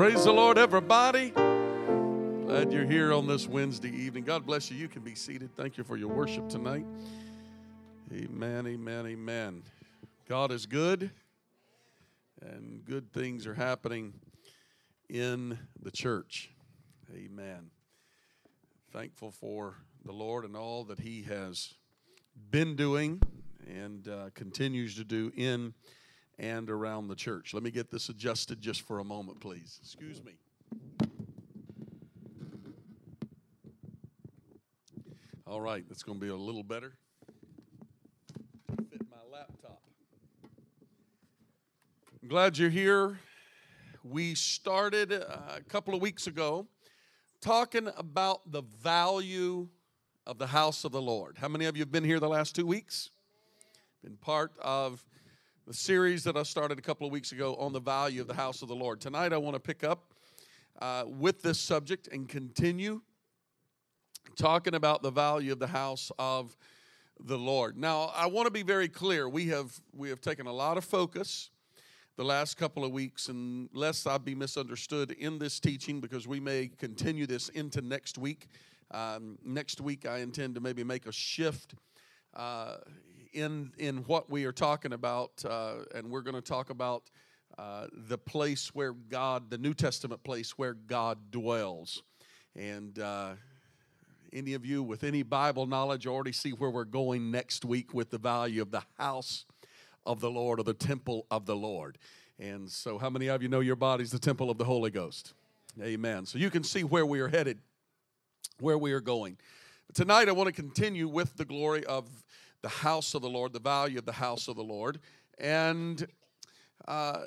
Praise the Lord, everybody. Glad you're here on this Wednesday evening. God bless you. You can be seated. Thank you for your worship tonight. Amen, amen, amen. God is good, and good things are happening in the church. Amen. Thankful for the Lord and all that He has been doing and continues to do in and around the church. Let me get this adjusted just for a moment, please. Excuse me. All right, that's going to be a little better. Fit my laptop. I'm glad you're here. We started a couple of weeks ago talking about the value of the house of the Lord. How many of you have been here the last 2 weeks? Been part of the series that I started a couple of weeks ago on the value of the house of the Lord. Tonight I want to pick up with this subject and continue talking about the value of the house of the Lord. Now, I want to be very clear. We have taken a lot of focus the last couple of weeks, and lest I be misunderstood in this teaching, because we may continue this into next week. Next week I intend to maybe make a shift in what we are talking about, and we're going to talk about the place where God, the New Testament place where God dwells. And any of you with any Bible knowledge already see where we're going next week with the value of the house of the Lord or the temple of the Lord. And so how many of you know your body's the temple of the Holy Ghost? Amen. So you can see where we are headed, where we are going. But tonight I want to continue with the glory of the house of the Lord, the value of the house of the Lord, and I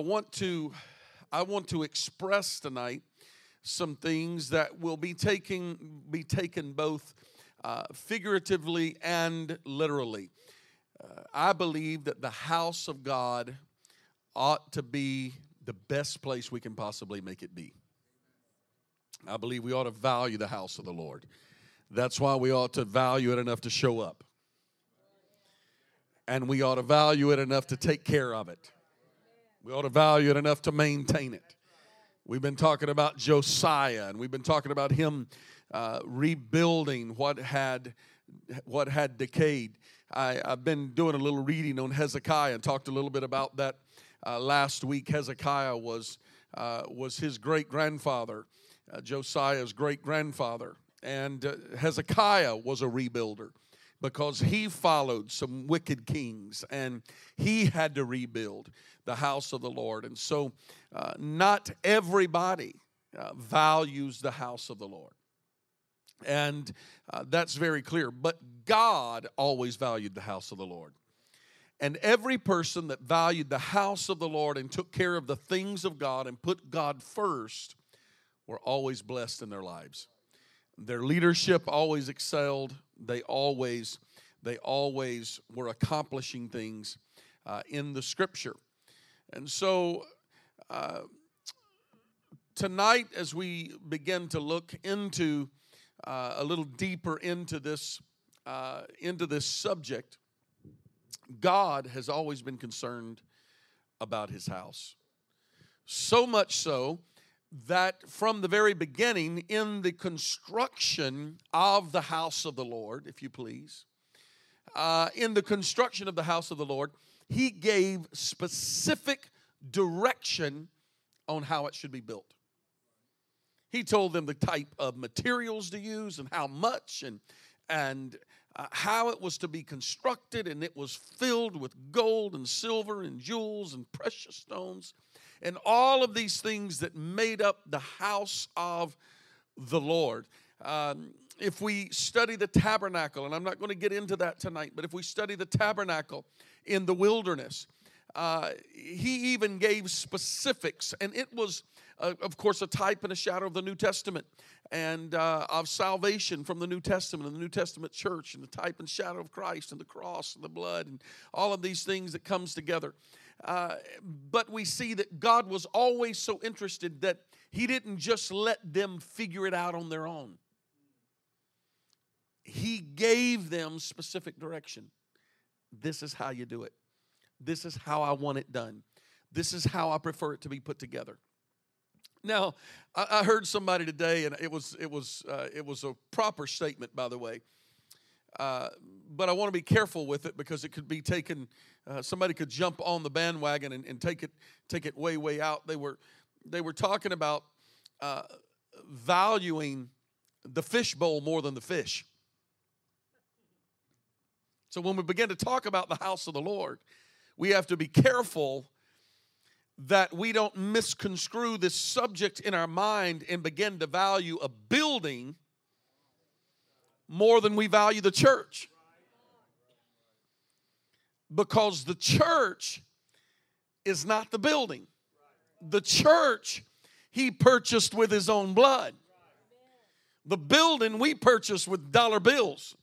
want to express tonight some things that will be taken both figuratively and literally. I believe that the house of God ought to be the best place we can possibly make it be. I believe we ought to value the house of the Lord. That's why we ought to value it enough to show up. And we ought to value it enough to take care of it. We ought to value it enough to maintain it. We've been talking about Josiah, and we've been talking about him rebuilding what had decayed. I've been doing a little reading on Hezekiah and talked a little bit about that last week. Hezekiah was his great-grandfather, Josiah's great-grandfather. And Hezekiah was a rebuilder because he followed some wicked kings, and he had to rebuild the house of the Lord. And so not everybody values the house of the Lord, and that's very clear. But God always valued the house of the Lord. And every person that valued the house of the Lord and took care of the things of God and put God first were always blessed in their lives. Their leadership always excelled. They always were accomplishing things in the Scripture. And so tonight, as we begin to look into a little deeper into this subject, God has always been concerned about His house. So much so that from the very beginning, in the construction of the house of the Lord, if you please, in the construction of the house of the Lord, He gave specific direction on how it should be built. He told them the type of materials to use and how much and how it was to be constructed, and it was filled with gold and silver and jewels and precious stones and all of these things that made up the house of the Lord. If we study the tabernacle, and I'm not going to get into that tonight, but if we study the tabernacle in the wilderness, He even gave specifics, and it was, of course, a type and a shadow of the New Testament and of salvation from the New Testament and the New Testament church, and the type and shadow of Christ and the cross and the blood and all of these things that comes together. But we see that God was always so interested that He didn't just let them figure it out on their own. He gave them specific direction. This is how you do it. This is how I want it done. This is how I prefer it to be put together. Now, I heard somebody today, and it was a proper statement, by the way. But I want to be careful with it because it could be taken. Somebody could jump on the bandwagon and take it way out. They were talking about valuing the fishbowl more than the fish. So when we begin to talk about the house of the Lord, we have to be careful that we don't misconstrue this subject in our mind and begin to value a building more than we value the church. Because the church is not the building. The church he purchased with his own blood. The building we purchased with dollar bills.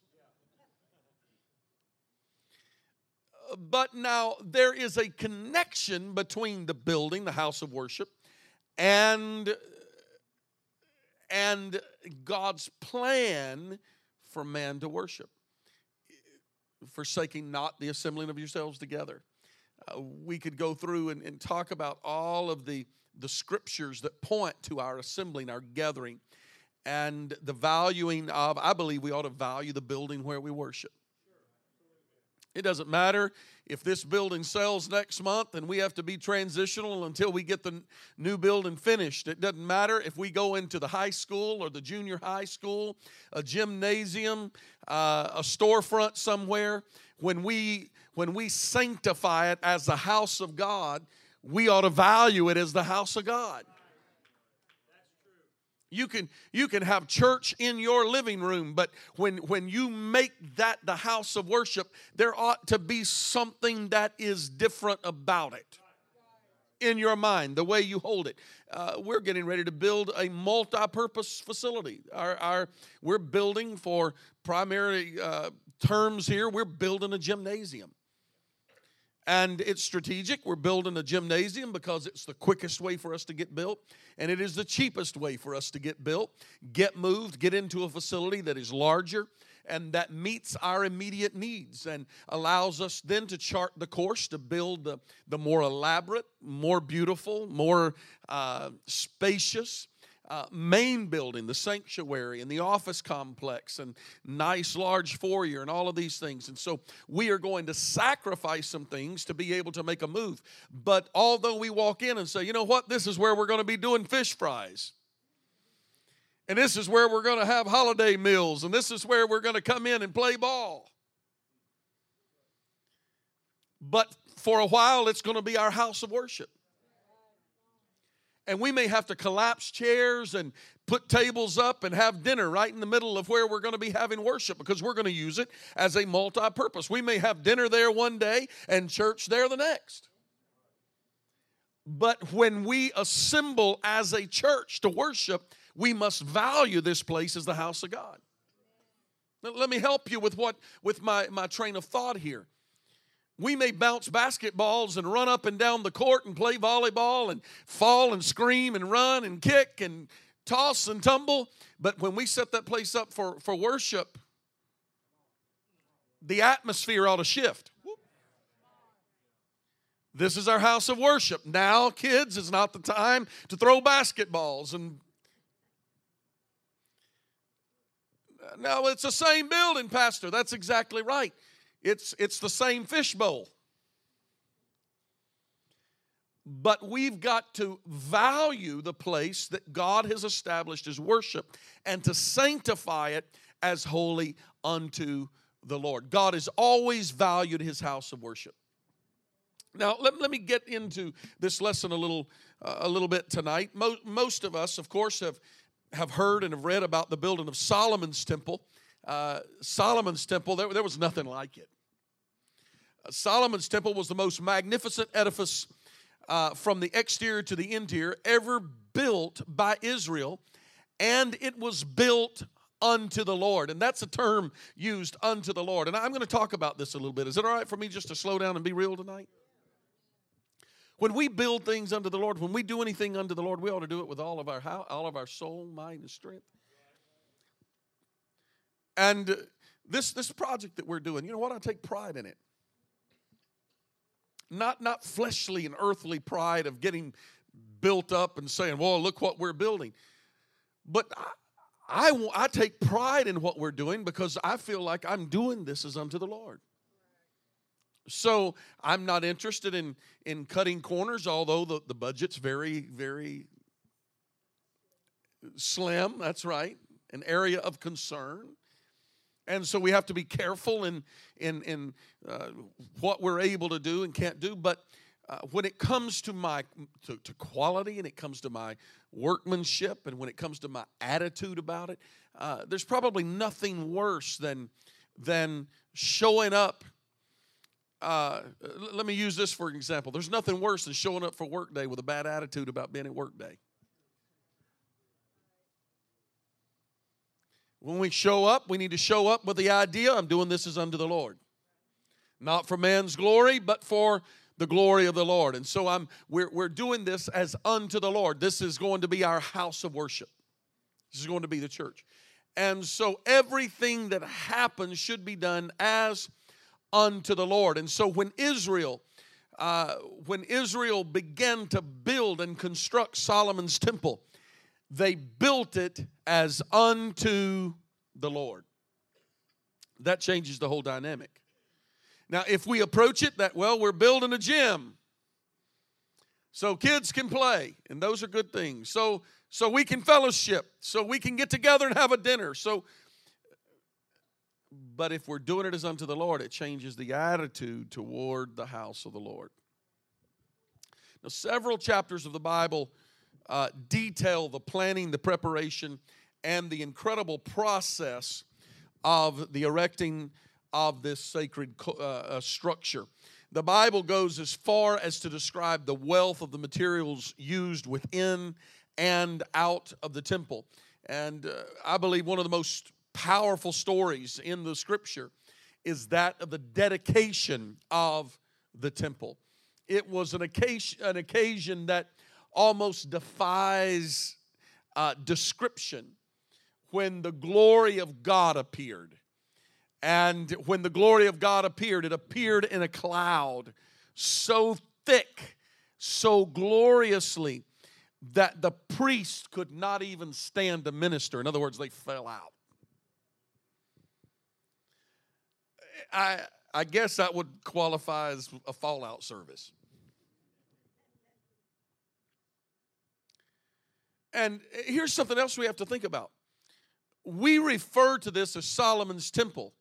But now there is a connection between the building, the house of worship, and God's plan for man to worship, forsaking not the assembling of yourselves together. We could go through and talk about all of the scriptures that point to our assembling, our gathering, and the valuing of, I believe we ought to value the building where we worship. It doesn't matter if this building sells next month and we have to be transitional until we get the new building finished. It doesn't matter if we go into the high school or the junior high school, a gymnasium, a storefront somewhere. When we sanctify it as the house of God, we ought to value it as the house of God. You can have church in your living room, but when you make that the house of worship, there ought to be something that is different about it in your mind, the way you hold it. We're getting ready to build a multi-purpose facility. We're building for primary terms here. We're building a gymnasium. And it's strategic. We're building a gymnasium because it's the quickest way for us to get built, and it is the cheapest way for us to get built, get moved, get into a facility that is larger and that meets our immediate needs and allows us then to chart the course to build the more elaborate, more beautiful, more spacious main building, the sanctuary and the office complex and nice large foyer and all of these things. And so we are going to sacrifice some things to be able to make a move. But although we walk in and say, you know what, this is where we're going to be doing fish fries. And this is where we're going to have holiday meals. And this is where we're going to come in and play ball. But for a while, it's going to be our house of worship. And we may have to collapse chairs and put tables up and have dinner right in the middle of where we're going to be having worship because we're going to use it as a multi-purpose. We may have dinner there one day and church there the next. But when we assemble as a church to worship, we must value this place as the house of God. Now, let me help you with my train of thought here. We may bounce basketballs and run up and down the court and play volleyball and fall and scream and run and kick and toss and tumble. But when we set that place up for worship, the atmosphere ought to shift. This is our house of worship. Now, kids, is not the time to throw basketballs. And now it's the same building, Pastor. That's exactly right. It's the same fishbowl. But we've got to value the place that God has established as worship and to sanctify it as holy unto the Lord. God has always valued his house of worship. Now, let me get into this lesson a little bit tonight. Most of us, of course, have heard and have read about the building of Solomon's Temple. Solomon's Temple, there was nothing like it. Solomon's Temple was the most magnificent edifice from the exterior to the interior ever built by Israel, and it was built unto the Lord. And that's a term used, unto the Lord. And I'm going to talk about this a little bit. Is it all right for me just to slow down and be real tonight? When we build things unto the Lord, when we do anything unto the Lord, we ought to do it with all of our soul, mind, and strength. And this project that we're doing, you know what? I take pride in it. Not fleshly and earthly pride of getting built up and saying, well, look what we're building. But I take pride in what we're doing because I feel like I'm doing this as unto the Lord. So I'm not interested in cutting corners, although the budget's very, very slim. That's right, an area of concern. And so we have to be careful in what we're able to do and can't do. But when it comes to my to quality, and it comes to my workmanship, and when it comes to my attitude about it, there's probably nothing worse than showing up. Let me use this for an example. There's nothing worse than showing up for work day with a bad attitude about being at work day. When we show up, we need to show up with the idea, I'm doing this as unto the Lord. Not for man's glory, but for the glory of the Lord. And so we're doing this as unto the Lord. This is going to be our house of worship. This is going to be the church. And so everything that happens should be done as unto the Lord. And so when Israel began to build and construct Solomon's temple, they built it as unto the Lord. That changes the whole dynamic. Now, if we approach it that, well, we're building a gym so kids can play, and those are good things. So we can fellowship, so we can get together and have a dinner. But if we're doing it as unto the Lord, it changes the attitude toward the house of the Lord. Now, several chapters of the Bible detail the planning, the preparation, and the incredible process of the erecting of this sacred structure. The Bible goes as far as to describe the wealth of the materials used within and out of the temple. And I believe one of the most powerful stories in the Scripture is that of the dedication of the temple. It was an occasion that almost defies description when the glory of God appeared. And when the glory of God appeared, it appeared in a cloud so thick, so gloriously, that the priest could not even stand to minister. In other words, they fell out. I guess that would qualify as a fallout service. And here's something else we have to think about. We refer to this as Solomon's Temple.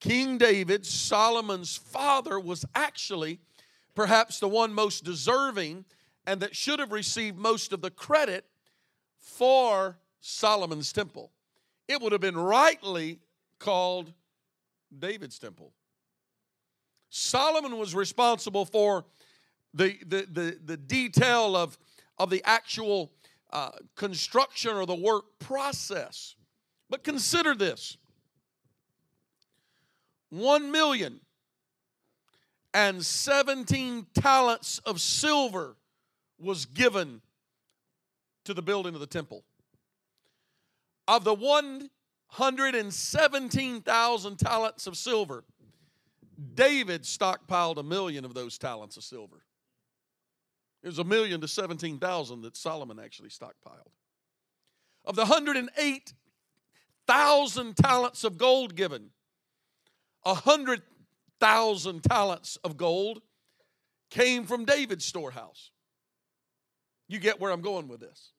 King David, Solomon's father, was actually perhaps the one most deserving and that should have received most of the credit for Solomon's Temple. It would have been rightly called David's Temple. Solomon was responsible for the detail of the actual construction or the work process. But consider this. 1,017 talents of silver was given to the building of the temple. Of the 117,000 talents of silver, David stockpiled 1,000,000 of those talents of silver. It was 1,000,000 to 17,000 that Solomon actually stockpiled. Of the 108,000 talents of gold given, 100,000 talents of gold came from David's storehouse. You get where I'm going with this.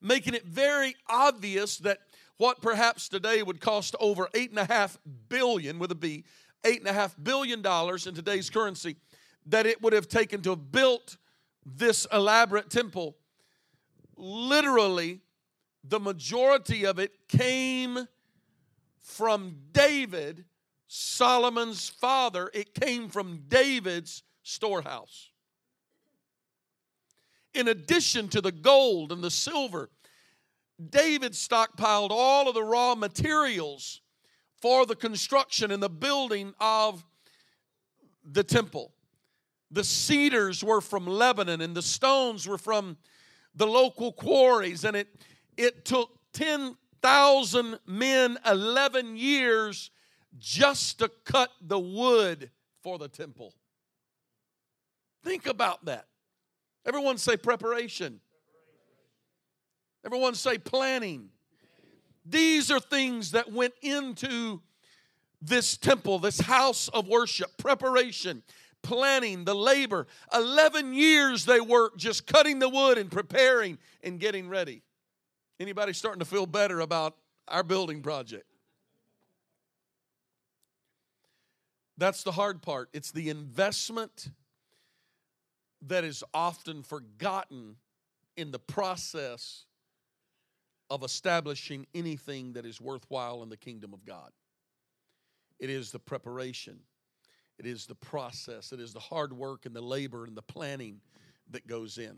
Making it very obvious that what perhaps today would cost over $8.5 billion, with a B, $8.5 billion in today's currency, that it would have taken to have built this elaborate temple, literally the majority of it came from David, Solomon's father. It came from David's storehouse. In addition to the gold and the silver, David stockpiled all of the raw materials for the construction and the building of the temple. The cedars were from Lebanon, and the stones were from the local quarries. And it took 10,000 men 11 years just to cut the wood for the temple. Think about that. Everyone say preparation. Everyone say planning. These are things that went into this temple, this house of worship. Preparation, planning, the labor. 11 years they worked just cutting the wood and preparing and getting ready. Anybody starting to feel better about our building project? That's the hard part. It's the investment that is often forgotten in the process of establishing anything that is worthwhile in the kingdom of God. It is the preparation. It is the process. It is the hard work and the labor and the planning that goes in.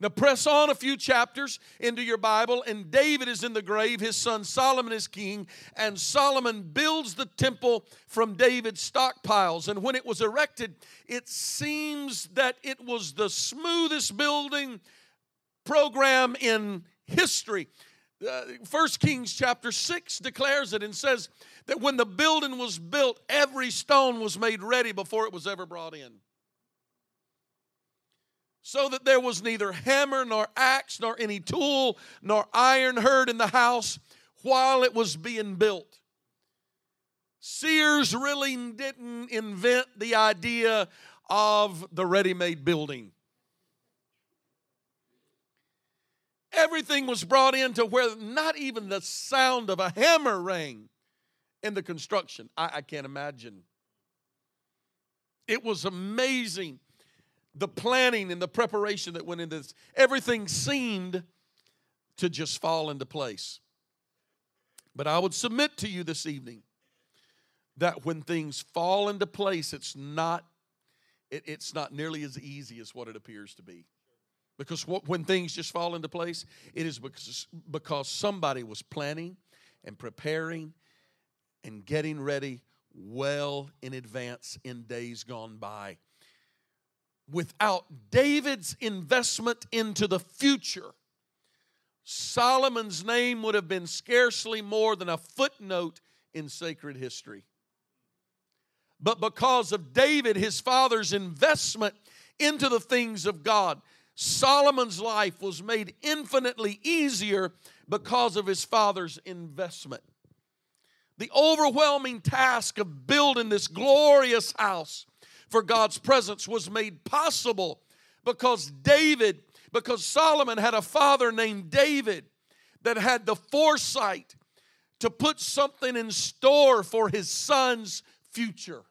Now press on a few chapters into your Bible, and David is in the grave. His son Solomon is king, and Solomon builds the temple from David's stockpiles. And when it was erected, it seems that it was the smoothest building program in history. 1 Kings chapter 6 declares it and says that when the building was built, every stone was made ready before it was ever brought in. So that there was neither hammer nor axe nor any tool nor iron heard in the house while it was being built. Sears really didn't invent the idea of the ready-made building. Everything was brought in to where not even the sound of a hammer rang in the construction. I can't imagine. It was amazing, the planning and the preparation that went into this. Everything seemed to just fall into place. But I would submit to you this evening that when things fall into place, it's not nearly as easy as what it appears to be. Because when things just fall into place, it is because somebody was planning and preparing and getting ready well in advance in days gone by. Without David's investment into the future, Solomon's name would have been scarcely more than a footnote in sacred history. But because of David, his father's investment into the things of God, Solomon's life was made infinitely easier because of his father's investment. The overwhelming task of building this glorious house for God's presence was made possible because Solomon had a father named David that had the foresight to put something in store for his son's future.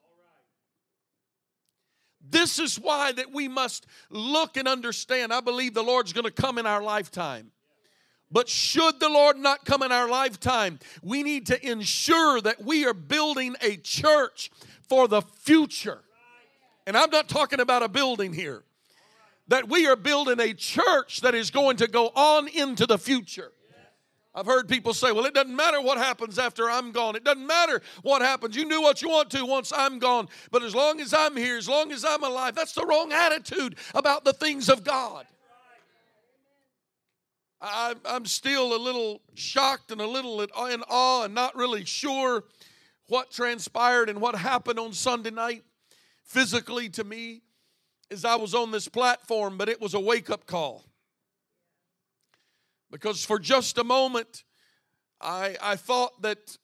This is why that we must look and understand. I believe the Lord's going to come in our lifetime. But should the Lord not come in our lifetime, we need to ensure that we are building a church for the future. And I'm not talking about a building here. That we are building a church that is going to go on into the future. I've heard people say, well, it doesn't matter what happens after I'm gone. It doesn't matter what happens. You do what you want to once I'm gone. But as long as I'm here, as long as I'm alive, that's the wrong attitude about the things of God. I'm still a little shocked and a little in awe and not really sure what transpired and what happened on Sunday night physically to me as I was on this platform, but it was a wake-up call. Because for just a moment, I thought that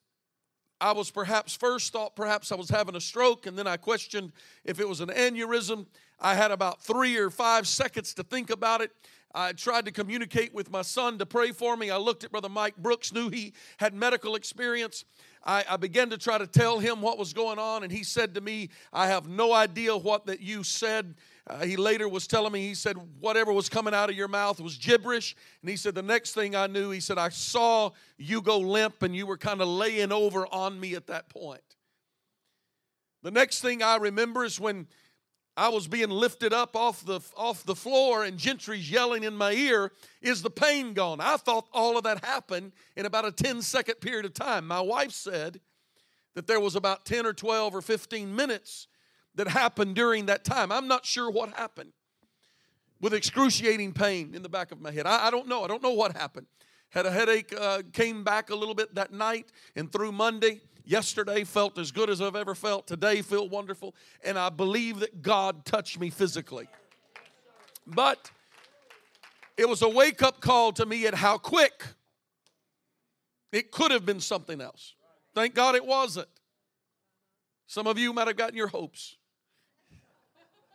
I was having a stroke, and then I questioned if it was an aneurysm. I had about 3 or 5 seconds to think about it. I tried to communicate with my son to pray for me. I looked at Brother Mike Brooks, knew he had medical experience. I began to try to tell him what was going on, and he said to me, I have no idea what that you said. He later was telling me, he said, whatever was coming out of your mouth was gibberish. And he said, the next thing I knew, he said, I saw you go limp and you were kind of laying over on me at that point. The next thing I remember is when I was being lifted up off the floor and Gentry's yelling in my ear, is the pain gone? I thought all of that happened in about a 10-second period of time. My wife said that there was about 10 or 12 or 15 minutes that happened during that time. I'm not sure what happened with excruciating pain in the back of my head. I don't know. I don't know what happened. Had a headache, came back a little bit that night and through Monday. Yesterday felt as good as I've ever felt. Today feel wonderful. And I believe that God touched me physically. But it was a wake-up call to me at how quick it could have been something else. Thank God it wasn't. Some of you might have gotten your hopes.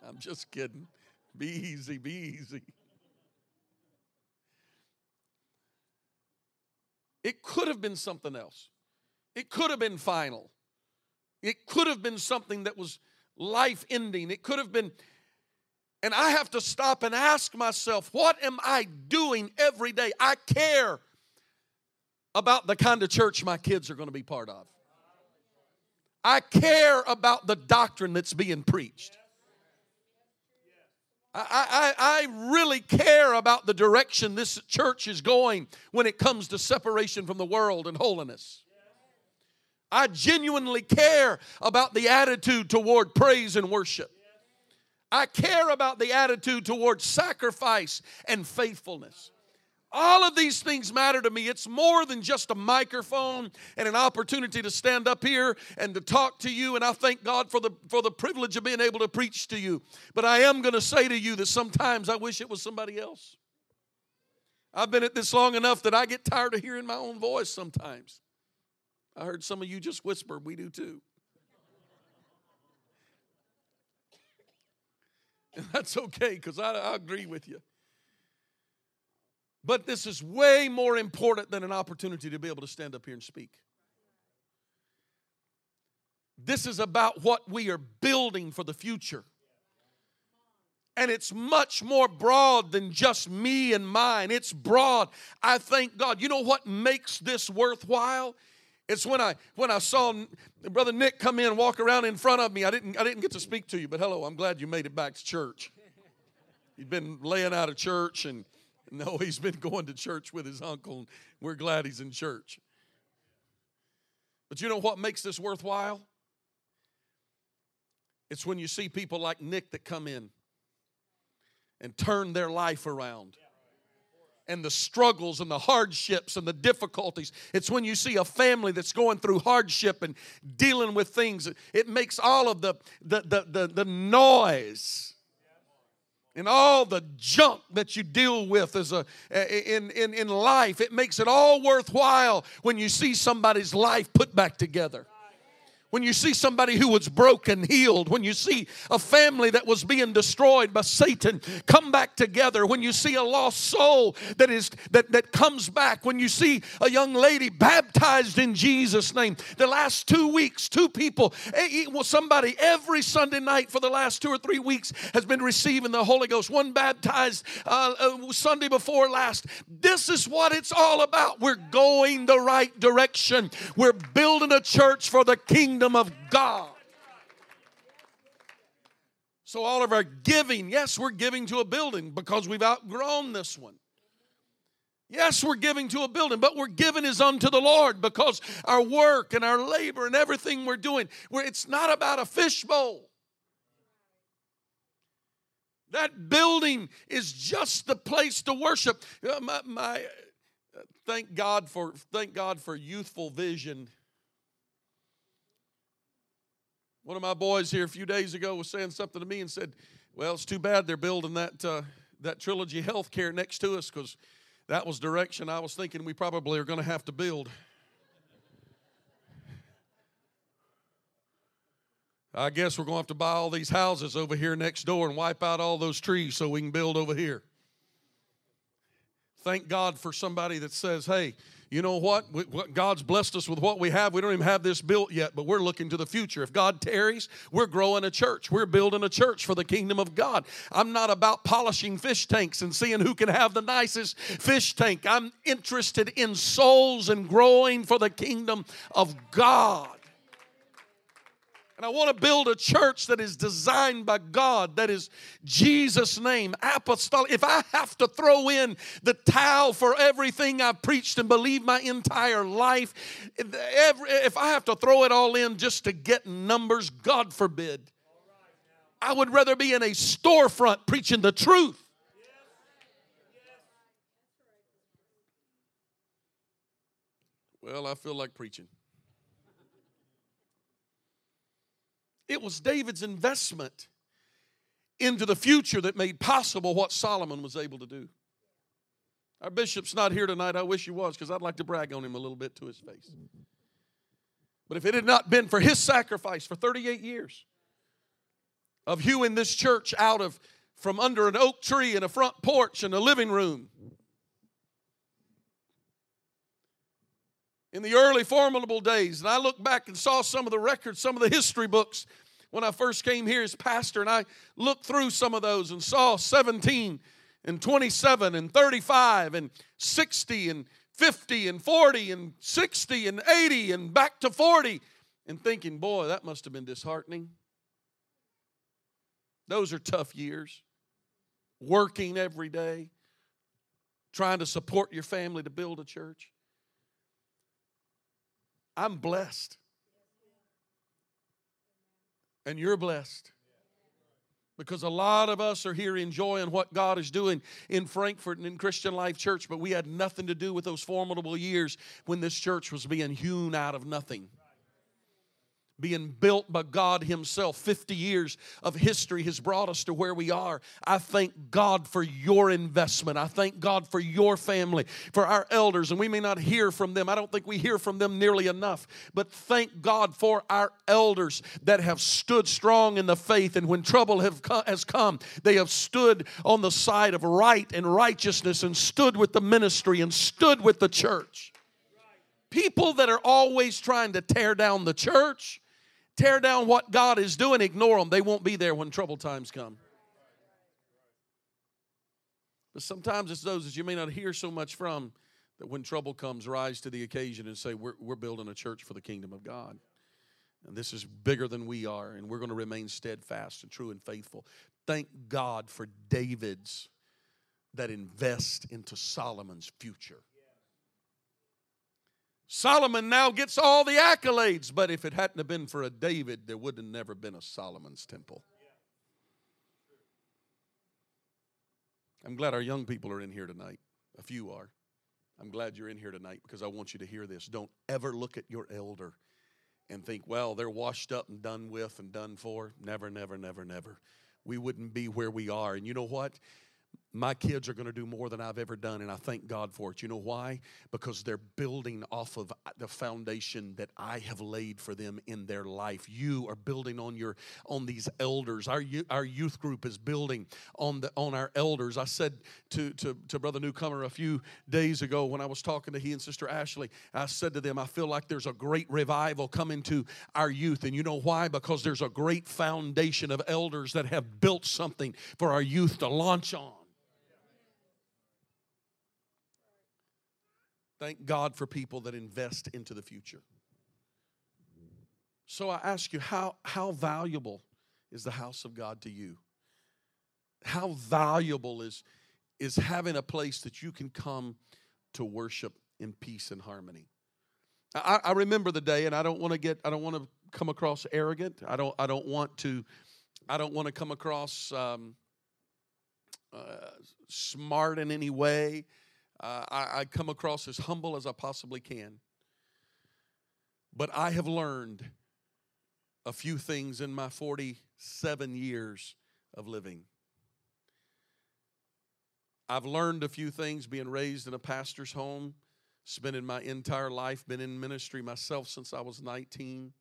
I'm just kidding. Be easy, be easy. It could have been something else. It could have been final. It could have been something that was life-ending. It could have been, and I have to stop and ask myself, what am I doing every day? I care about the kind of church my kids are going to be part of. I care about the doctrine that's being preached. I really care about the direction this church is going when it comes to separation from the world and holiness. I genuinely care about the attitude toward praise and worship. I care about the attitude toward sacrifice and faithfulness. All of these things matter to me. It's more than just a microphone and an opportunity to stand up here and to talk to you. And I thank God for the privilege of being able to preach to you. But I am going to say to you that sometimes I wish it was somebody else. I've been at this long enough that I get tired of hearing my own voice sometimes. I heard some of you just whisper, we do too. And that's okay, because I agree with you. But this is way more important than an opportunity to be able to stand up here and speak. This is about what we are building for the future. And it's much more broad than just me and mine. It's broad. I thank God. You know what makes this worthwhile? It's when I saw Brother Nick come in, walk around in front of me. I didn't get to speak to you, but hello, I'm glad you made it back to church. You'd been laying out of church, and no, he's been going to church with his uncle, and we're glad he's in church. But you know what makes this worthwhile? It's when you see people like Nick that come in and turn their life around. And the struggles and the hardships and the difficulties. It's when you see a family that's going through hardship and dealing with things. It makes all of the noise and all the junk that you deal with as in life. It makes it all worthwhile when you see somebody's life put back together. When you see somebody who was broken, healed. When you see a family that was being destroyed by Satan come back together. When you see a lost soul that comes back. When you see a young lady baptized in Jesus' name. The last 2 weeks, two people. Somebody every Sunday night for the last 2 or 3 weeks has been receiving the Holy Ghost. One baptized Sunday before last. This is what it's all about. We're going the right direction. We're building a church for the kingdom of God. So all of our giving, yes, we're giving to a building because we've outgrown this one. Yes, we're giving to a building, but we're giving is unto the Lord because our work and our labor and everything we're doing, it's not about a fishbowl. That building is just the place to worship. Thank God for youthful vision. One of my boys here a few days ago was saying something to me and said, well, it's too bad they're building that Trilogy Healthcare next to us because that was direction I was thinking we probably are going to have to build. I guess we're going to have to buy all these houses over here next door and wipe out all those trees so we can build over here. Thank God for somebody that says, hey, you know what? God's blessed us with what we have. We don't even have this built yet, but we're looking to the future. If God tarries, we're growing a church. We're building a church for the kingdom of God. I'm not about polishing fish tanks and seeing who can have the nicest fish tank. I'm interested in souls and growing for the kingdom of God. And I want to build a church that is designed by God, that is Jesus' name, apostolic. If I have to throw in the towel for everything I preached and believed my entire life, if I have to throw it all in just to get numbers, God forbid. I would rather be in a storefront preaching the truth. Well, I feel like preaching. It was David's investment into the future that made possible what Solomon was able to do. Our bishop's not here tonight. I wish he was, because I'd like to brag on him a little bit to his face. But if it had not been for his sacrifice for 38 years of hewing this church out of from under an oak tree and a front porch and a living room, in the early formidable days, and I look back and saw some of the records, some of the history books when I first came here as pastor, and I looked through some of those and saw 17 and 27 and 35 and 60 and 50 and 40 and 60 and 80 and back to 40, and thinking, boy, that must have been disheartening. Those are tough years, working every day, trying to support your family to build a church. I'm blessed. And you're blessed. Because a lot of us are here enjoying what God is doing in Frankfort and in Christian Life Church, but we had nothing to do with those formidable years when this church was being hewn out of nothing, being built by God Himself. 50 years of history has brought us to where we are. I thank God for your investment. I thank God for your family, for our elders. And we may not hear from them. I don't think we hear from them nearly enough. But thank God for our elders that have stood strong in the faith. And when trouble has come, they have stood on the side of right and righteousness and stood with the ministry and stood with the church. People that are always trying to tear down the church, tear down what God is doing, ignore them. They won't be there when trouble times come. But sometimes it's those that you may not hear so much from that when trouble comes, rise to the occasion and say, we're building a church for the kingdom of God. And this is bigger than we are, and we're going to remain steadfast and true and faithful. Thank God for Davids that invest into Solomon's future. Solomon now gets all the accolades, but if it hadn't have been for a David, there would have never been a Solomon's Temple. I'm glad our young people are in here tonight. A few are. I'm glad you're in here tonight because I want you to hear this. Don't ever look at your elder and think, well, they're washed up and done with and done for. Never, never, never, never. We wouldn't be where we are. And you know what? My kids are going to do more than I've ever done, and I thank God for it. You know why? Because they're building off of the foundation that I have laid for them in their life. You are building on these elders. Our youth group is building on our elders. I said to Brother Newcomer a few days ago when I was talking to he and Sister Ashley, I said to them, I feel like there's a great revival coming to our youth. And you know why? Because there's a great foundation of elders that have built something for our youth to launch on. Thank God for people that invest into the future. So I ask you, how valuable is the house of God to you? How valuable is having a place that you can come to worship in peace and harmony? I remember the day, and I don't want to come across arrogant. I don't want to come across smart in any way. I come across as humble as I possibly can. But I have learned a few things in my 47 years of living. I've learned a few things being raised in a pastor's home, spending my entire life, been in ministry myself since I was 19.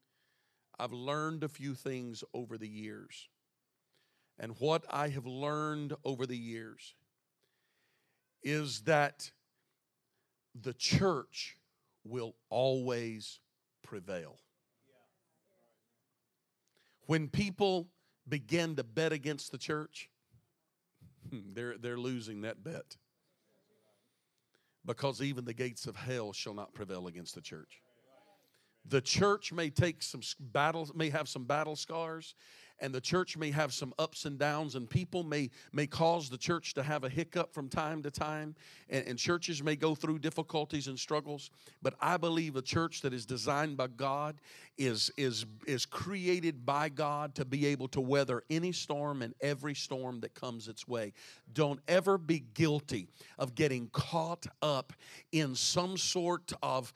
I've learned a few things over the years. And what I have learned over the years is that the church will always prevail. When people begin to bet against the church, they're losing that bet. Because even the gates of hell shall not prevail against the church. The church may take some battles, may have some battle scars, and the church may have some ups and downs, and people may cause the church to have a hiccup from time to time, and churches may go through difficulties and struggles. But I believe a church that is designed by God is created by God to be able to weather any storm and every storm that comes its way. Don't ever be guilty of getting caught up in some sort of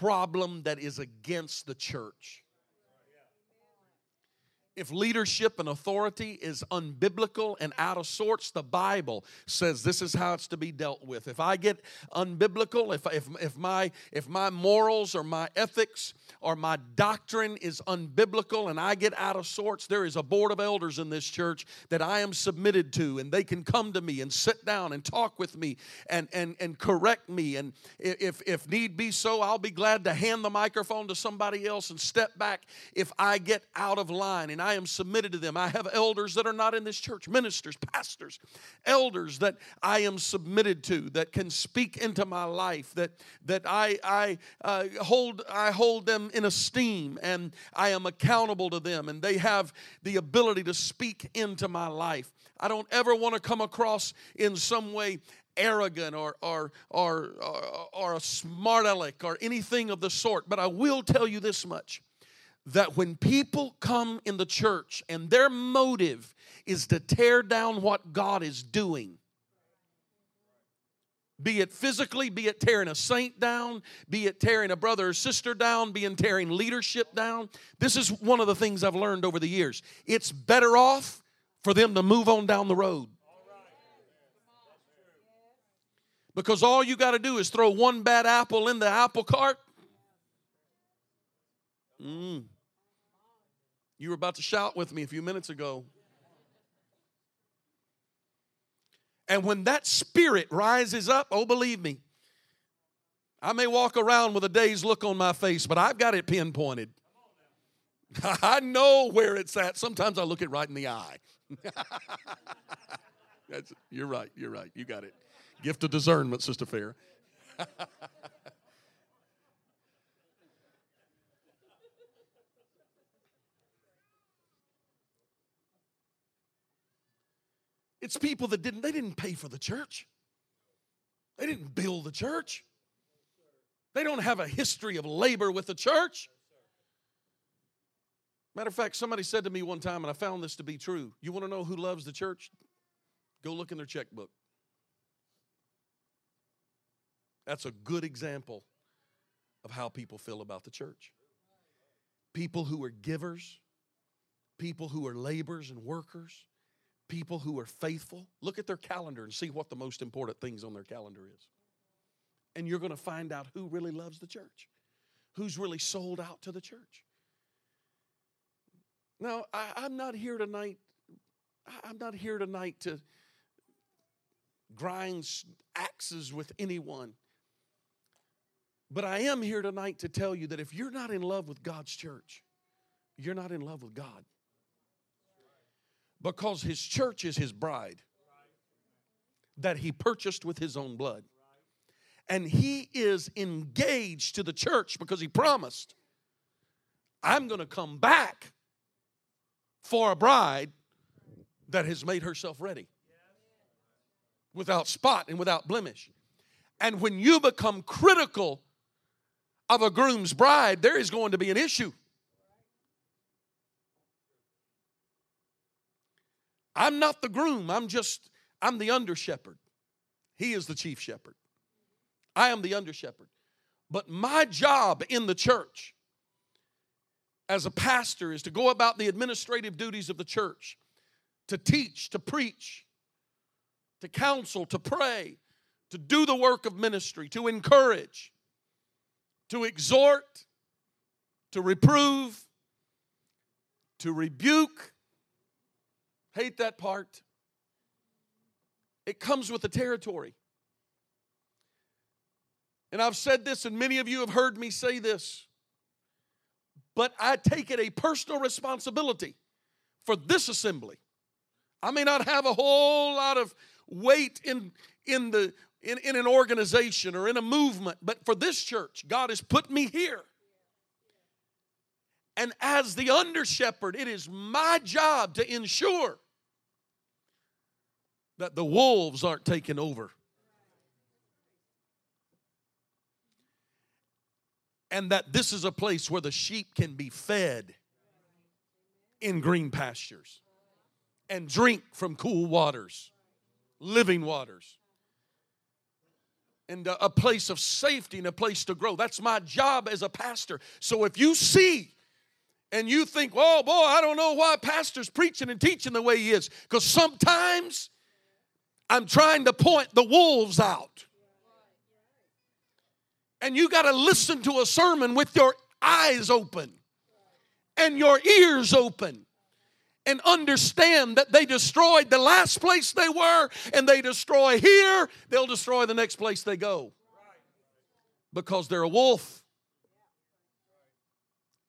problem that is against the church. If leadership and authority is unbiblical and out of sorts, the Bible says this is how it's to be dealt with. If I get unbiblical, if my morals or my ethics or my doctrine is unbiblical and I get out of sorts, there is a board of elders in this church that I am submitted to, and they can come to me and sit down and talk with me and correct me. And if need be so, I'll be glad to hand the microphone to somebody else and step back if I get out of line. And I am submitted to them. I have elders that are not in this church, ministers, pastors, elders that I am submitted to, that can speak into my life, that I hold them in esteem, and I am accountable to them, and they have the ability to speak into my life. I don't ever want to come across in some way arrogant or a smart aleck or anything of the sort, but I will tell you this much, that when people come in the church and their motive is to tear down what God is doing, be it physically, be it tearing a saint down, be it tearing a brother or sister down, be it tearing leadership down, this is one of the things I've learned over the years. It's better off for them to move on down the road. Because all you got to do is throw one bad apple in the apple cart. You were about to shout with me a few minutes ago. And when that spirit rises up, oh, believe me, I may walk around with a dazed look on my face, but I've got it pinpointed. I know where it's at. Sometimes I look it right in the eye. You're right, you're right. You got it. Gift of discernment, Sister Fair. It's people that didn't pay for the church. They didn't build the church. They don't have a history of labor with the church. Matter of fact, somebody said to me one time, and I found this to be true, you want to know who loves the church? Go look in their checkbook. That's a good example of how people feel about the church. People who are givers, people who are laborers and workers, people who are faithful. Look at their calendar and see what the most important things on their calendar is. And you're going to find out who really loves the church, who's really sold out to the church. Now, I'm not here tonight to grind axes with anyone. But I am here tonight to tell you that if you're not in love with God's church, you're not in love with God. Because his church is his bride that he purchased with his own blood. And he is engaged to the church because he promised, I'm going to come back for a bride that has made herself ready without spot and without blemish. And when you become critical of a groom's bride, there is going to be an issue. I'm not the groom. I'm the under shepherd. He is the chief shepherd. I am the under shepherd. But my job in the church as a pastor is to go about the administrative duties of the church, to teach, to preach, to counsel, to pray, to do the work of ministry, to encourage, to exhort, to reprove, to rebuke. Hate that part. It comes with the territory. And I've said this, and many of you have heard me say this, but I take it a personal responsibility for this assembly. I may not have a whole lot of weight in an organization or in a movement, but for this church, God has put me here. And as the under shepherd, it is my job to ensure that the wolves aren't taken over. And that this is a place where the sheep can be fed in green pastures and drink from cool waters, living waters, and a place of safety and a place to grow. That's my job as a pastor. So if you see and you think, oh, boy, I don't know why pastor's preaching and teaching the way he is. Because sometimes I'm trying to point the wolves out. And you got to listen to a sermon with your eyes open and your ears open, and understand that they destroyed the last place they were, and they destroy here, they'll destroy the next place they go. Because they're a wolf,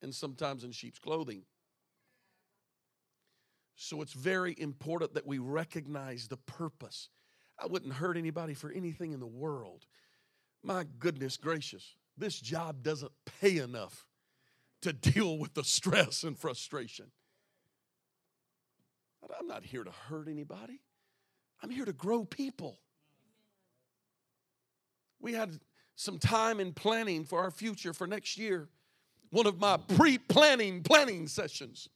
and sometimes in sheep's clothing. So it's very important that we recognize the purpose. I wouldn't hurt anybody for anything in the world. My goodness gracious, this job doesn't pay enough to deal with the stress and frustration. I'm not here to hurt anybody. I'm here to grow people. We had some time in planning for our future for next year. One of my planning sessions.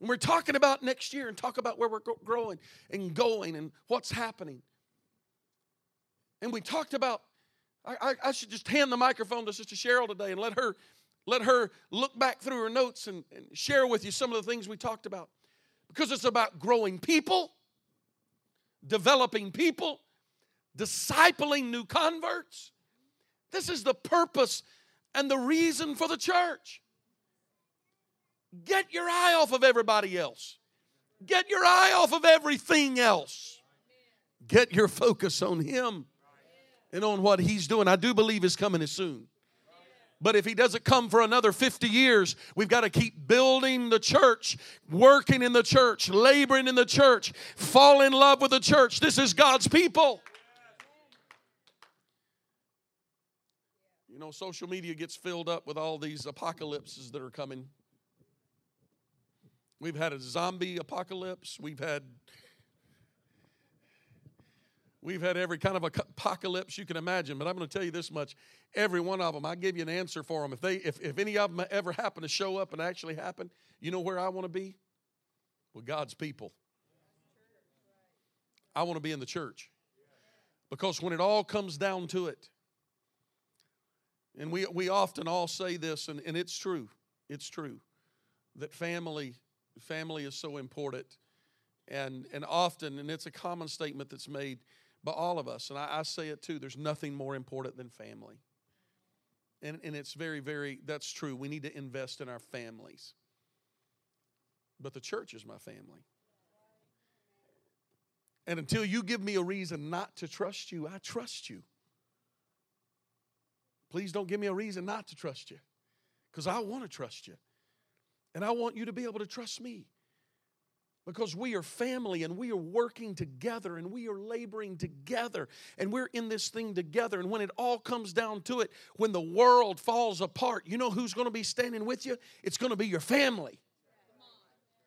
And we're talking about next year and talk about where we're growing and going and what's happening. And we talked about, I should just hand the microphone to Sister Cheryl today and let her look back through her notes and share with you some of the things we talked about. Because it's about growing people, developing people, discipling new converts. This is the purpose and the reason for the church. Get your eye off of everybody else. Get your eye off of everything else. Get your focus on Him and on what He's doing. I do believe His coming is soon. But if He doesn't come for another 50 years, we've got to keep building the church, working in the church, laboring in the church, fall in love with the church. This is God's people. You know, social media gets filled up with all these apocalypses that are coming. We've had a zombie apocalypse. We've had every kind of apocalypse you can imagine, but I'm going to tell you this much. Every one of them, I give you an answer for them. If any of them ever happen to show up and actually happen, you know where I want to be? With God's people. I want to be in the church. Because when it all comes down to it, and we often all say this, and it's true, that family is so important. And often, and it's a common statement that's made by all of us, and I say it too, there's nothing more important than family. And it's very, very, that's true. We need to invest in our families. But the church is my family. And until you give me a reason not to trust you, I trust you. Please don't give me a reason not to trust you, because I want to trust you. And I want you to be able to trust me. Because we are family, and we are working together, and we are laboring together, and we're in this thing together. And when it all comes down to it, when the world falls apart, you know who's going to be standing with you? It's going to be your family.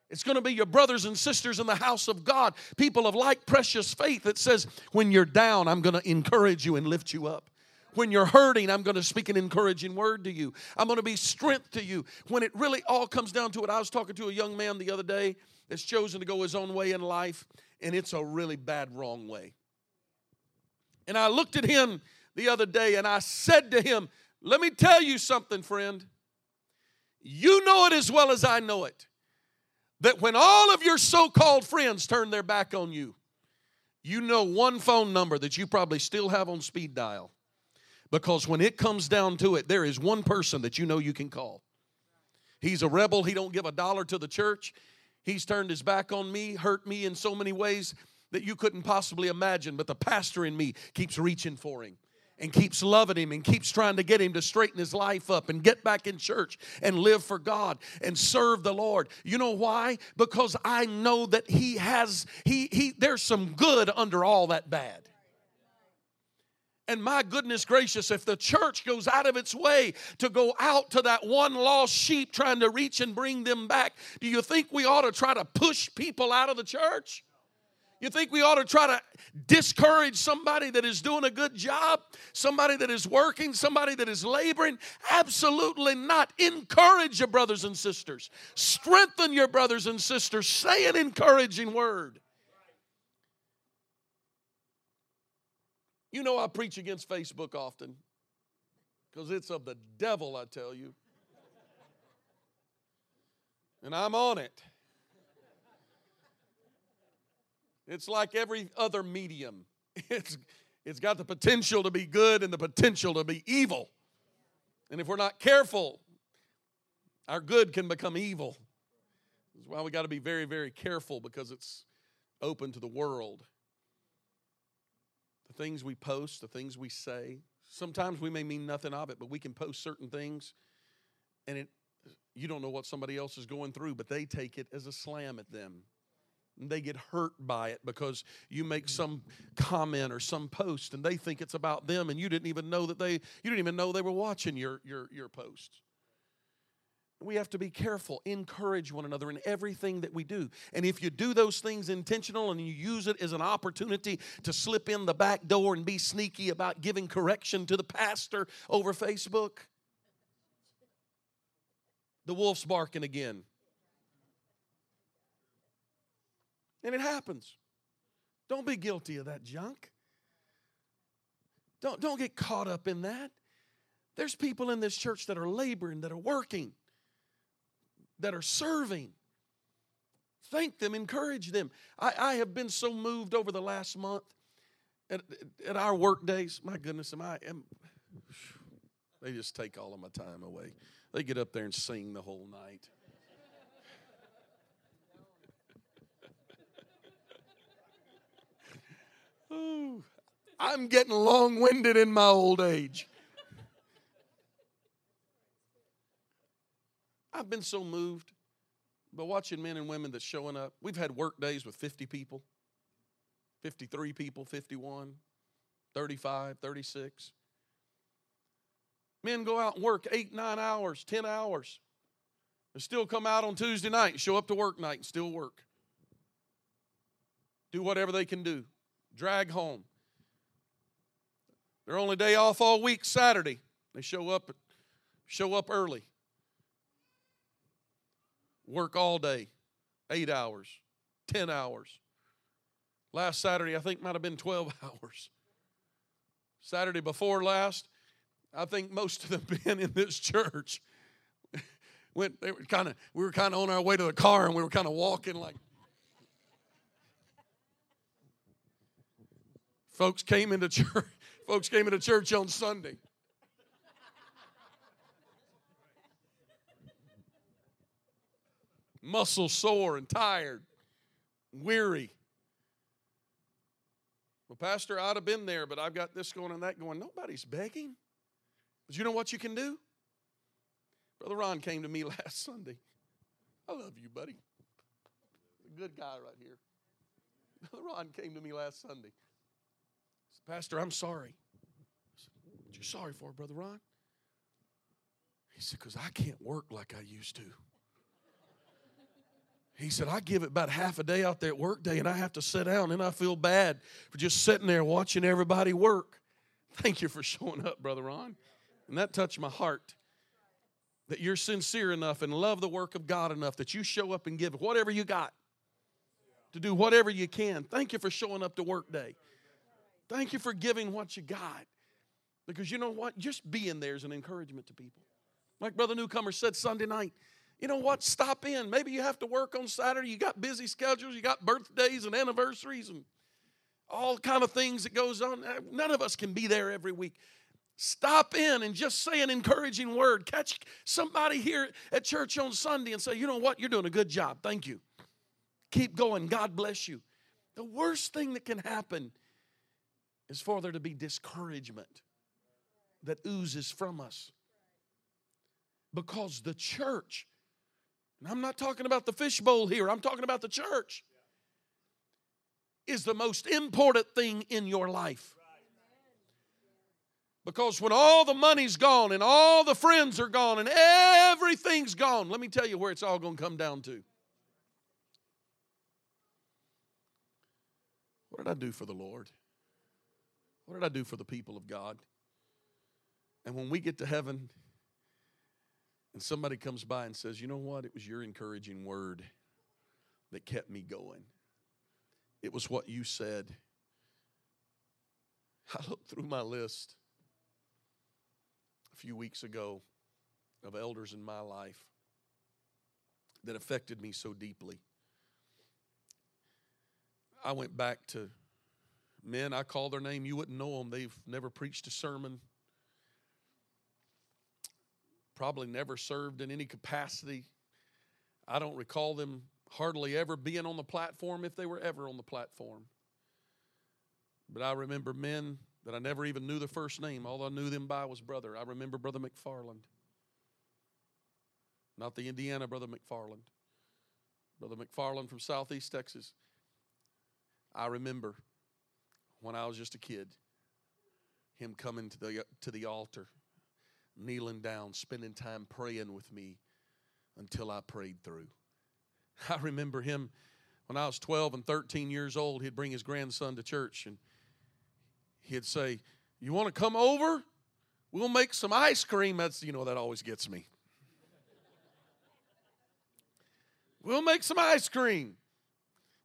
It's going to be your brothers and sisters in the house of God, people of like precious faith that says, when you're down, I'm going to encourage you and lift you up. When you're hurting, I'm going to speak an encouraging word to you. I'm going to be strength to you. When it really all comes down to it, I was talking to a young man the other day that's chosen to go his own way in life, and it's a really bad wrong way. And I looked at him the other day, and I said to him, let me tell you something, friend. You know it as well as I know it, that when all of your so-called friends turn their back on you, you know one phone number that you probably still have on speed dial. Because when it comes down to it, there is one person that you know you can call. He's a rebel. He don't give $1 to the church. He's turned his back on me, hurt me in so many ways that you couldn't possibly imagine. But the pastor in me keeps reaching for him and keeps loving him and keeps trying to get him to straighten his life up and get back in church and live for God and serve the Lord. You know why? Because I know that there's some good under all that bad. And my goodness gracious, if the church goes out of its way to go out to that one lost sheep trying to reach and bring them back, do you think we ought to try to push people out of the church? You think we ought to try to discourage somebody that is doing a good job, somebody that is working, somebody that is laboring? Absolutely not. Encourage your brothers and sisters. Strengthen your brothers and sisters. Say an encouraging word. You know I preach against Facebook often because it's of the devil, I tell you. and I'm on it. It's like every other medium. It's got the potential to be good and the potential to be evil. And if we're not careful, our good can become evil. That's why we got to be very, very careful, because it's open to the world. The things we post, the things we say, sometimes we may mean nothing of it, but we can post certain things, and you don't know what somebody else is going through, but they take it as a slam at them. And they get hurt by it because you make some comment or some post, and they think it's about them, and you didn't even know that they were watching your post. We have to be careful, encourage one another in everything that we do. And if you do those things intentional and you use it as an opportunity to slip in the back door and be sneaky about giving correction to the pastor over Facebook, the wolf's barking again. And it happens. Don't be guilty of that junk. Don't get caught up in that. There's people in this church that are laboring, that are working, that are serving. Thank them, encourage them. I have been so moved over the last month at our work days. My goodness, they just take all of my time away. They get up there and sing the whole night. Ooh, I'm getting long-winded in my old age. I've been so moved by watching men and women that's showing up. We've had work days with 50 people, 53 people, 51, 35, 36. Men go out and work 8, 9 hours, 10 hours, and still come out on Tuesday night, show up to work night, and still work. Do whatever they can do. Drag home. Their only day off all week, Saturday. They show up early. Work all day, 8 hours, 10 hours. Last Saturday, I think, might have been 12 hours. Saturday before last, I think most of the men in this church we were kind of on our way to the car, and we were kind of walking like. Folks came into church on Sunday. Muscle sore and tired, weary. Well, Pastor, I'd have been there, but I've got this going and that going. Nobody's begging. But you know what you can do? Brother Ron came to me last Sunday. I love you, buddy. Good guy right here. Brother Ron came to me last Sunday. I said, Pastor, I'm sorry. I said, what you sorry for, Brother Ron? He said, because I can't work like I used to. He said, I give it about half a day out there at work day, and I have to sit down, and I feel bad for just sitting there watching everybody work. Thank you for showing up, Brother Ron. And that touched my heart, that you're sincere enough and love the work of God enough that you show up and give whatever you got to do whatever you can. Thank you for showing up to work day. Thank you for giving what you got. Because you know what? Just being there is an encouragement to people. Like Brother Newcomer said Sunday night, you know what? Stop in. Maybe you have to work on Saturday. You got busy schedules. You got birthdays and anniversaries and all kind of things that goes on. None of us can be there every week. Stop in and just say an encouraging word. Catch somebody here at church on Sunday and say, you know what? You're doing a good job. Thank you. Keep going. God bless you. The worst thing that can happen is for there to be discouragement that oozes from us. Because the church... I'm not talking about the fishbowl here. I'm talking about the church. Is the most important thing in your life. Because when all the money's gone and all the friends are gone and everything's gone, let me tell you where it's all going to come down to. What did I do for the Lord? What did I do for the people of God? And when we get to heaven... and somebody comes by and says, you know what? It was your encouraging word that kept me going. It was what you said. I looked through my list a few weeks ago of elders in my life that affected me so deeply. I went back to men. I call their name. You wouldn't know them. They've never preached a sermon, probably never served in any capacity. I don't recall them hardly ever being on the platform, if they were ever on the platform. But I remember men that I never even knew the first name. All I knew them by was brother. I remember Brother McFarland. Not the Indiana Brother McFarland. Brother McFarland from Southeast Texas. I remember when I was just a kid, him coming to the altar, kneeling down, spending time praying with me until I prayed through. I remember him when I was 12 and 13 years old, he'd bring his grandson to church and he'd say, "You want to come over? We'll make some ice cream." That always gets me. "We'll make some ice cream.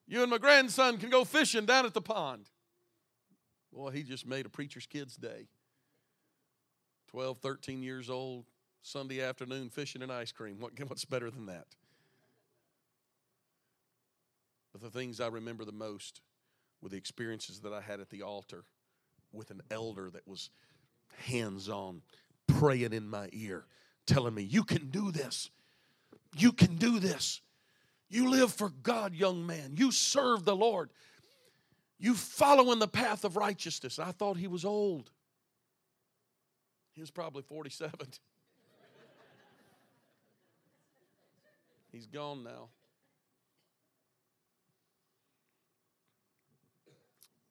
You and my grandson can go fishing down at the pond." Boy, he just made a preacher's kid's day. 12, 13 years old, Sunday afternoon, fishing and ice cream. What's better than that? But the things I remember the most were the experiences that I had at the altar with an elder that was hands-on, praying in my ear, telling me, "You can do this. You can do this. You live for God, young man. You serve the Lord. You follow in the path of righteousness." I thought he was old. He was probably 47. He's gone now.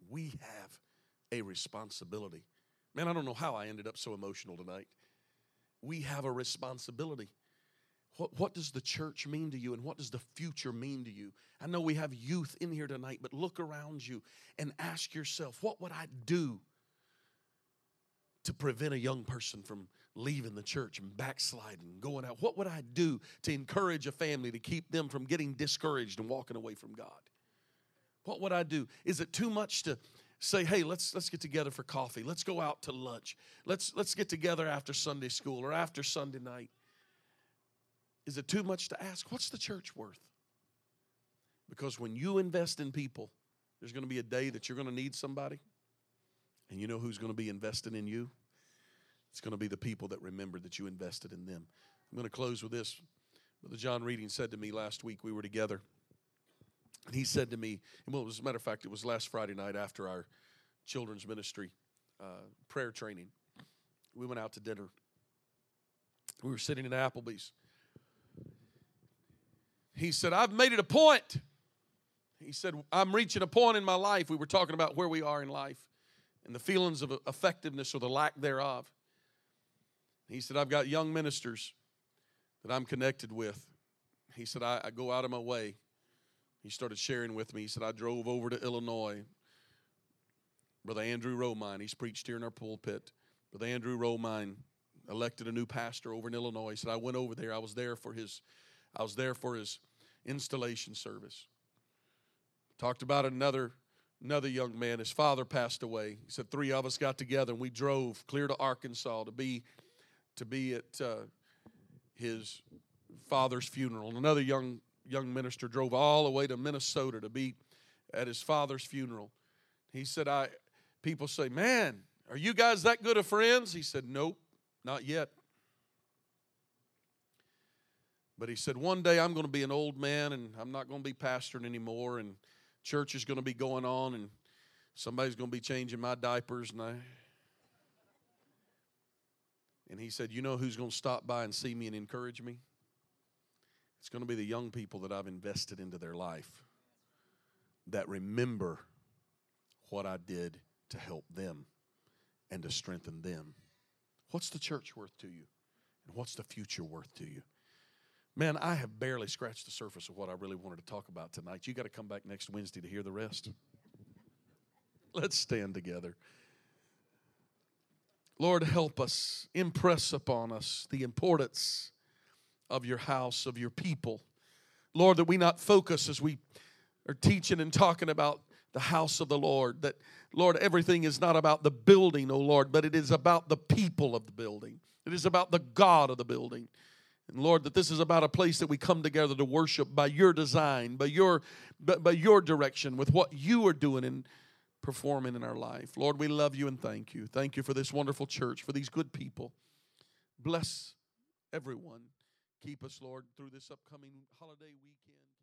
We have a responsibility. Man, I don't know how I ended up so emotional tonight. We have a responsibility. What does the church mean to you, and what does the future mean to you? I know we have youth in here tonight, but look around you and ask yourself, what would I do to prevent a young person from leaving the church and backsliding, going out? What would I do to encourage a family to keep them from getting discouraged and walking away from God? What would I do? Is it too much to say, "Hey, let's get together for coffee. Let's go out to lunch. Let's get together after Sunday school or after Sunday night"? Is it too much to ask, what's the church worth? Because when you invest in people, there's going to be a day that you're going to need somebody. And you know who's going to be investing in you? It's going to be the people that remember that you invested in them. I'm going to close with this. Brother John Reading said to me last week, we were together. And he said to me, well, as a matter of fact, it was last Friday night after our children's ministry prayer training. We went out to dinner. We were sitting in Applebee's. He said, "I've made it a point." He said, "I'm reaching a point in my life." We were talking about where we are in life and the feelings of effectiveness or the lack thereof. He said, "I've got young ministers that I'm connected with." He said, I go out of my way. He started sharing with me. He said, "I drove over to Illinois. Brother Andrew Romine, he's preached here in our pulpit. Brother Andrew Romine elected a new pastor over in Illinois." He said, "I went over there. I was there for his installation service." Talked about another young man. His father passed away. He said 3 of us got together and we drove clear to Arkansas to be at his father's funeral. And another young minister drove all the way to Minnesota to be at his father's funeral. He said, people say, "Man, are you guys that good of friends?" He said, "Nope, not yet." But he said, "One day I'm going to be an old man and I'm not going to be pastoring anymore, and church is going to be going on, and somebody's going to be changing my diapers." And he said, "You know who's going to stop by and see me and encourage me? It's going to be the young people that I've invested into their life that remember what I did to help them and to strengthen them." What's the church worth to you? And what's the future worth to you? Man, I have barely scratched the surface of what I really wanted to talk about tonight. You got to come back next Wednesday to hear the rest. Let's stand together. Lord, help us, impress upon us the importance of your house, of your people. Lord, that we not focus as we are teaching and talking about the house of the Lord. That, Lord, everything is not about the building, oh Lord, but it is about the people of the building. It is about the God of the building. And Lord, that this is about a place that we come together to worship by your design, by your direction, with what you are doing and performing in our life. Lord, we love you and thank you. Thank you for this wonderful church, for these good people. Bless everyone. Keep us, Lord, through this upcoming holiday weekend.